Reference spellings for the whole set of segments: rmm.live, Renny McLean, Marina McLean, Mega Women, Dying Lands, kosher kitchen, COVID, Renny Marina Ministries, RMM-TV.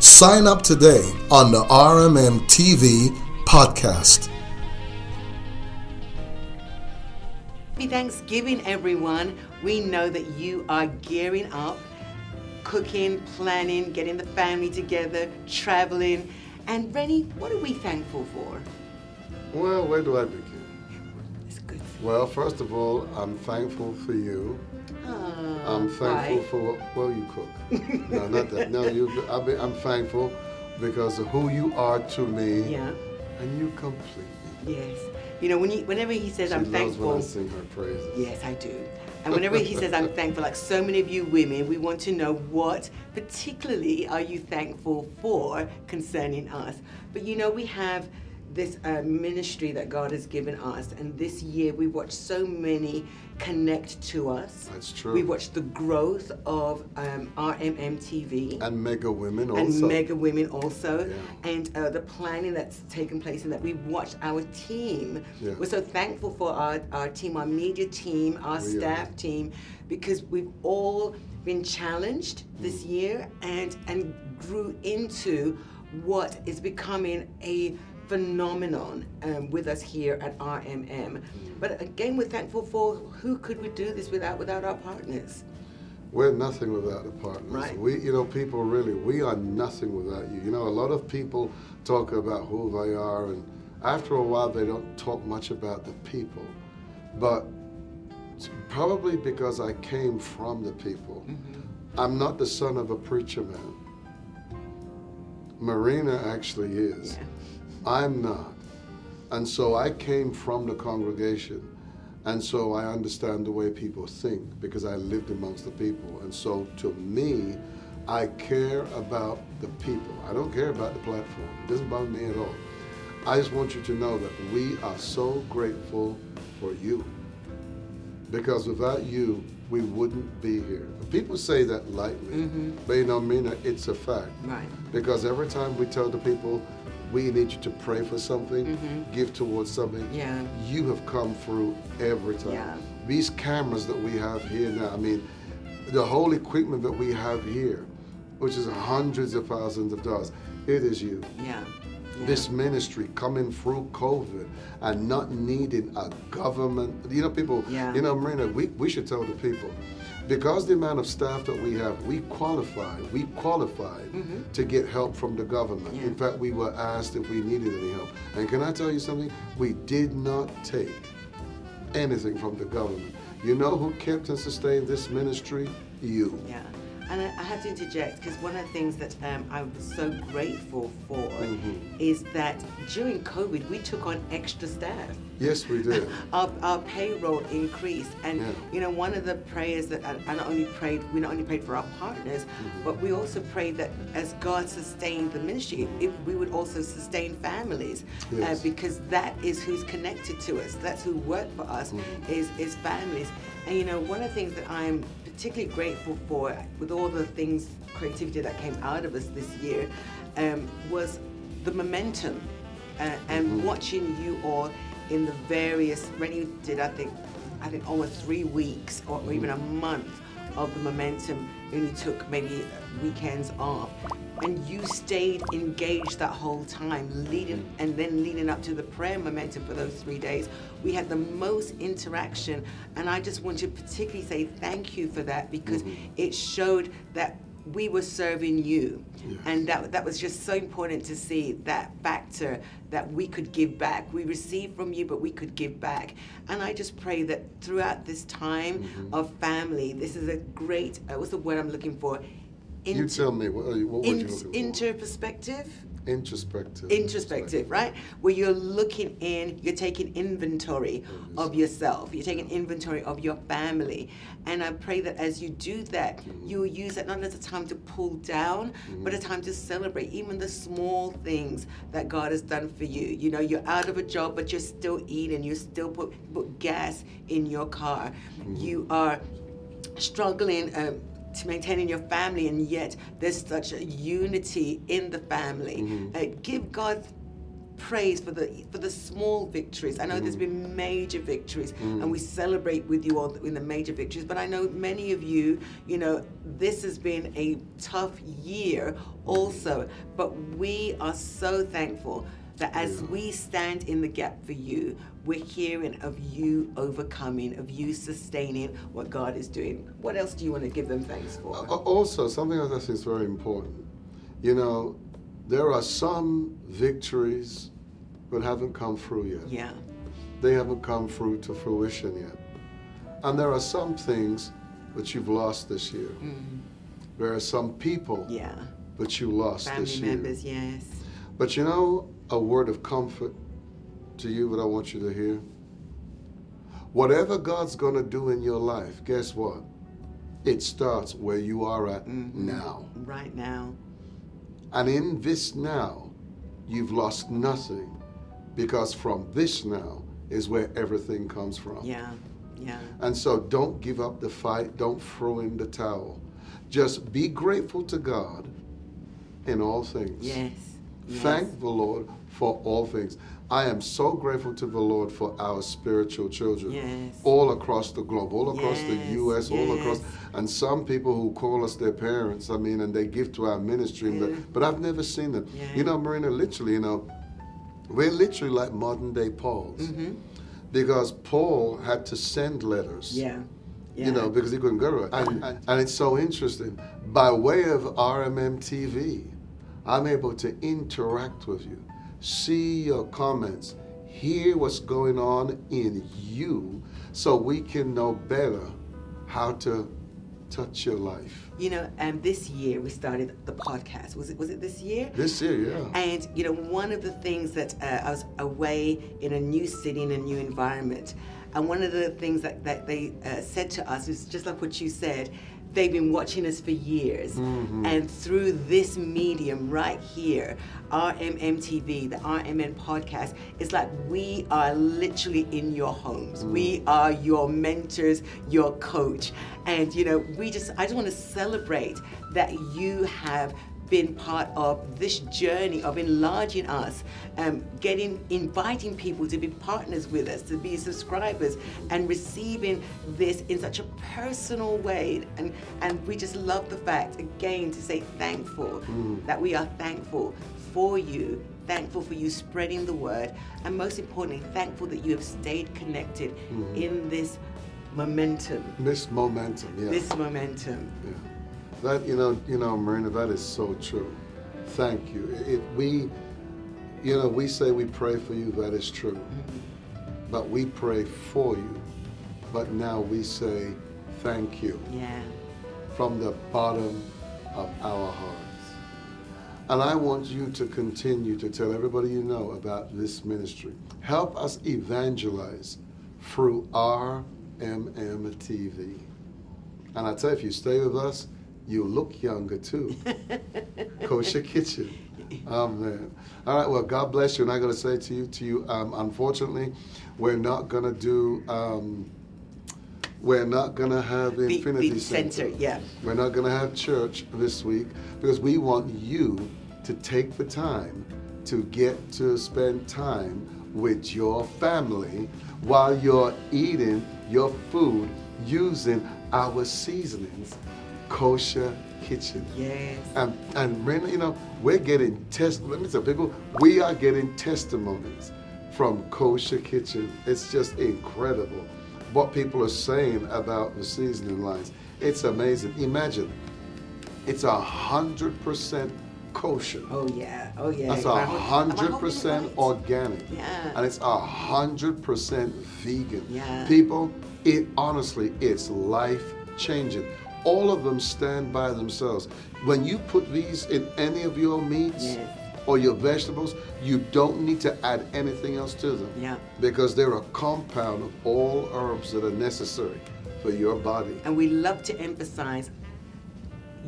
sign up today on the RMM-TV podcast. Happy Thanksgiving, everyone. We know that you are gearing up, cooking, planning, getting the family together, traveling. And Renny, what are we thankful for? Well, where do I begin? That's good. Well, first of all, I'm thankful for you. I'm thankful for, well, you cook. No, not that. No, I'm thankful because of who you are to me. Yeah. And you complete me. Yes. You know, whenever he says, I'm thankful. She loves when I sing her praises. Yes, I do. And whenever he says, I'm thankful, like so many of you women, we want to know what particularly are you thankful for concerning us. But you know, we have this ministry that God has given us. And this year we watched so many connect to us. That's true. We watched the growth of RMM-TV. And Mega Women also. Yeah. And the planning that's taken place, and that we watched our team. Yeah. We're so thankful for our team, our media team, our staff team, because we've all been challenged this year and grew into what is becoming a phenomenon with us here at RMM. But again, we're thankful for who could we do this without our partners? We're nothing without the partners. Right. We are nothing without you. You know, a lot of people talk about who they are, and after a while they don't talk much about the people. But probably because I came from the people. Mm-hmm. I'm not the son of a preacher man. Marina actually is. Yeah. I'm not. And so I came from the congregation, and so I understand the way people think because I lived amongst the people. And so to me, I care about the people. I don't care about the platform. It doesn't bother me at all. I just want you to know that we are so grateful for you, because without you, we wouldn't be here. People say that lightly, but you know, Mina, it's a fact. Right. Because every time we tell the people, we need you to pray for something, give towards something. Yeah. You have come through every time. Yeah. These cameras that we have here now, I mean, the whole equipment that we have here, which is hundreds of thousands of dollars, it is you. Yeah. Yeah. This ministry coming through COVID and not needing a government. You know, people, you know, Marina, we should tell the people, because the amount of staff that we have, we qualified to get help from the government. Yeah. In fact, we were asked if we needed any help. And can I tell you something? We did not take anything from the government. You know who kept and sustained this ministry? You. Yeah. And I have to interject, because one of the things that I'm so grateful for is that during COVID, we took on extra staff. Yes, we did. Our payroll increased. And you know, one of the prayers that we not only prayed for our partners, but we also prayed that as God sustained the ministry, we would also sustain families. Yes. Because that is who's connected to us. That's who work for us, is families. And you know, one of the things that I'm particularly grateful for, with all the things, creativity that came out of us this year, was the momentum and watching you all in the various, Renny did I think almost 3 weeks or even a month of the momentum, when you took maybe weekends off. And you stayed engaged that whole time, leading up to the prayer momentum for those 3 days. We had the most interaction, and I just want to particularly say thank you for that, because it showed that we were serving you. Yes. And that was just so important to see, that factor that we could give back. We received from you, but we could give back. And I just pray that throughout this time of family, this is a great, what's the word I'm looking for? You tell me, what would you look for? Interperspective. Introspective, right? Where you're looking in, you're taking inventory of yourself, you're taking inventory of your family. And I pray that as you do that, you'll use that not as a time to pull down, but a time to celebrate even the small things that God has done for you. You know, you're out of a job, but you're still eating, you still put gas in your car. You are struggling to maintaining your family, and yet there's such a unity in the family. Give God praise for the small victories. I know there's been major victories, and we celebrate with you all in the major victories, but I know many of you, you know, this has been a tough year also, but we are so thankful that as we stand in the gap for you, we're hearing of you overcoming, of you sustaining what God is doing. What else do you want to give them thanks for? Also, something else that is very important. You know, there are some victories that haven't come through yet. Yeah. They haven't come through to fruition yet. And there are some things that you've lost this year. There are some people that you lost this year. Family members, yes. But you know, a word of comfort to you that I want you to hear. Whatever God's going to do in your life, guess what? It starts where you are at now. Right now. And in this now, you've lost nothing, because from this now is where everything comes from. Yeah, yeah. And so don't give up the fight. Don't throw in the towel. Just be grateful to God in all things. Yes. Yes. Thank the Lord for all things. I am so grateful to the Lord for our spiritual children all across the globe, all across the U.S., all across. And some people who call us their parents, I mean, and they give to our ministry, but I've never seen them. You know, Marina, literally, you know, we're literally like modern-day Pauls, because Paul had to send letters. You know, because he couldn't go to it. And it's so interesting. By way of RMM-TV, I'm able to interact with you, see your comments, hear what's going on in you, so we can know better how to touch your life. You know, and this year we started the podcast. Was it this year? This year, yeah. And you know, one of the things that I was away in a new city, in a new environment, and one of the things that they said to us was just like what you said. They've been watching us for years, and through this medium right here, RMM-TV, the RMM podcast, it's like we are literally in your homes. We are your mentors, your coach, and you know, I just want to celebrate that you have been part of this journey of enlarging us, inviting people to be partners with us, to be subscribers, and receiving this in such a personal way. And we just love the fact, again, to say thankful, that we are thankful for you, thankful for you spreading the word, and most importantly, thankful that you have stayed connected in this momentum. This momentum, yeah. This momentum. Yeah. That, you know, Marina, that is so true. Thank you. We say we pray for you, that is true. But we pray for you. But now we say thank you. Yeah. From the bottom of our hearts. And I want you to continue to tell everybody you know about this ministry. Help us evangelize through RMM-TV. And I tell you, if you stay with us, you look younger too. Kosher Kitchen. Amen. All right, well, God bless you. And I'm going to say to you, unfortunately, we're not going to do, we're not going to have Infinity Center. Yeah. We're not going to have church this week, because we want you to take the time to get to spend time with your family while you're eating your food using our seasonings. Kosher Kitchen. Yes. And Renny, you know, we're getting let me tell people, we are getting testimonies from Kosher Kitchen. It's just incredible what people are saying about the seasoning lines. It's amazing. Imagine, it's 100% kosher. Oh yeah, oh yeah. That's 100% organic. Yeah. And it's 100% vegan. Yeah. People, it's life-changing. All of them stand by themselves. When you put these in any of your meats, or your vegetables, you don't need to add anything else to them. Yeah. Because they're a compound of all herbs that are necessary for your body. And we love to emphasize,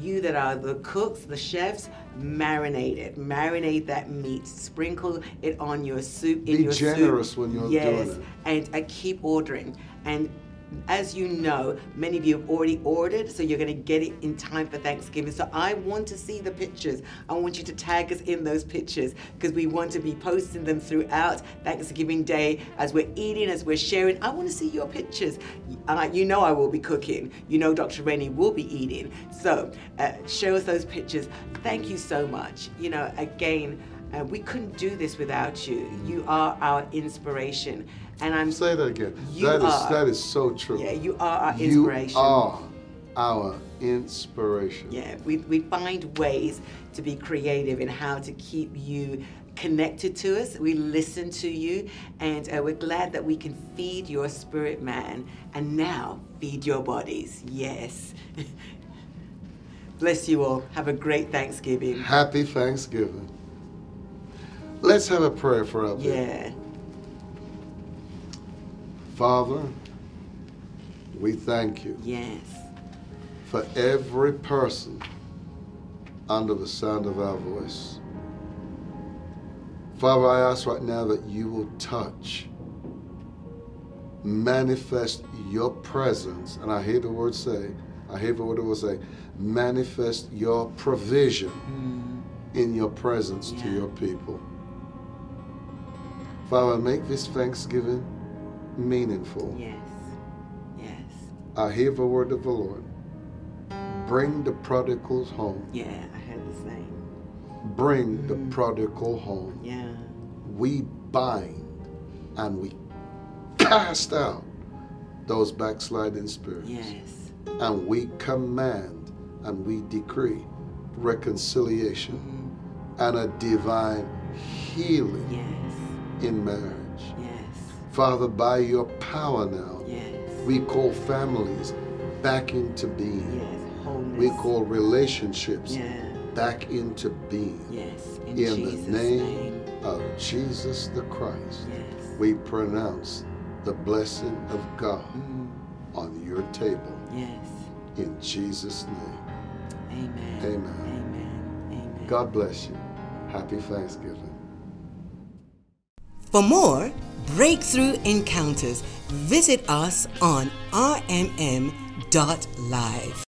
you that are the cooks, the chefs, marinate it. Marinate that meat. Sprinkle it on your soup. Be generous when you're doing it. And keep ordering. And as you know, many of you have already ordered, so you're going to get it in time for Thanksgiving. So I want to see the pictures. I want you to tag us in those pictures, because we want to be posting them throughout Thanksgiving Day as we're eating, as we're sharing. I want to see your pictures. You know I will be cooking. You know Dr. Renny will be eating. So show us those pictures. Thank you so much. You know, again, we couldn't do this without you. You are our inspiration. And I'm saying that again. That is so true. Yeah, you are our inspiration. You are our inspiration. Yeah, we find ways to be creative in how to keep you connected to us. We listen to you, and we're glad that we can feed your spirit, man, and now feed your bodies. Yes. Bless you all. Have a great Thanksgiving. Happy Thanksgiving. Let's have a prayer for our people. Yeah. Father, we thank you. Yes. For every person under the sound of our voice. Father, I ask right now that you will touch, manifest your presence. And I hear the word say, I hear what it will say, manifest your provision in your presence to your people. Father, make this Thanksgiving meaningful. Yes, yes. I hear the word of the Lord. Bring the prodigals home. Yeah, I heard the same. Bring the prodigal home. Yeah. We bind and we cast out those backsliding spirits. Yes. And we command and we decree reconciliation and a divine healing. Yes. In marriage. Yes. Father, by your power now, we call families back into being. Yes, wholeness. We call relationships back into being. Yes. In the name of Jesus the Christ, we pronounce the blessing of God on your table. Yes. In Jesus' name. Amen. Amen. Amen. Amen. God bless you. Happy Thanksgiving. For more breakthrough encounters, visit us on rmm.live.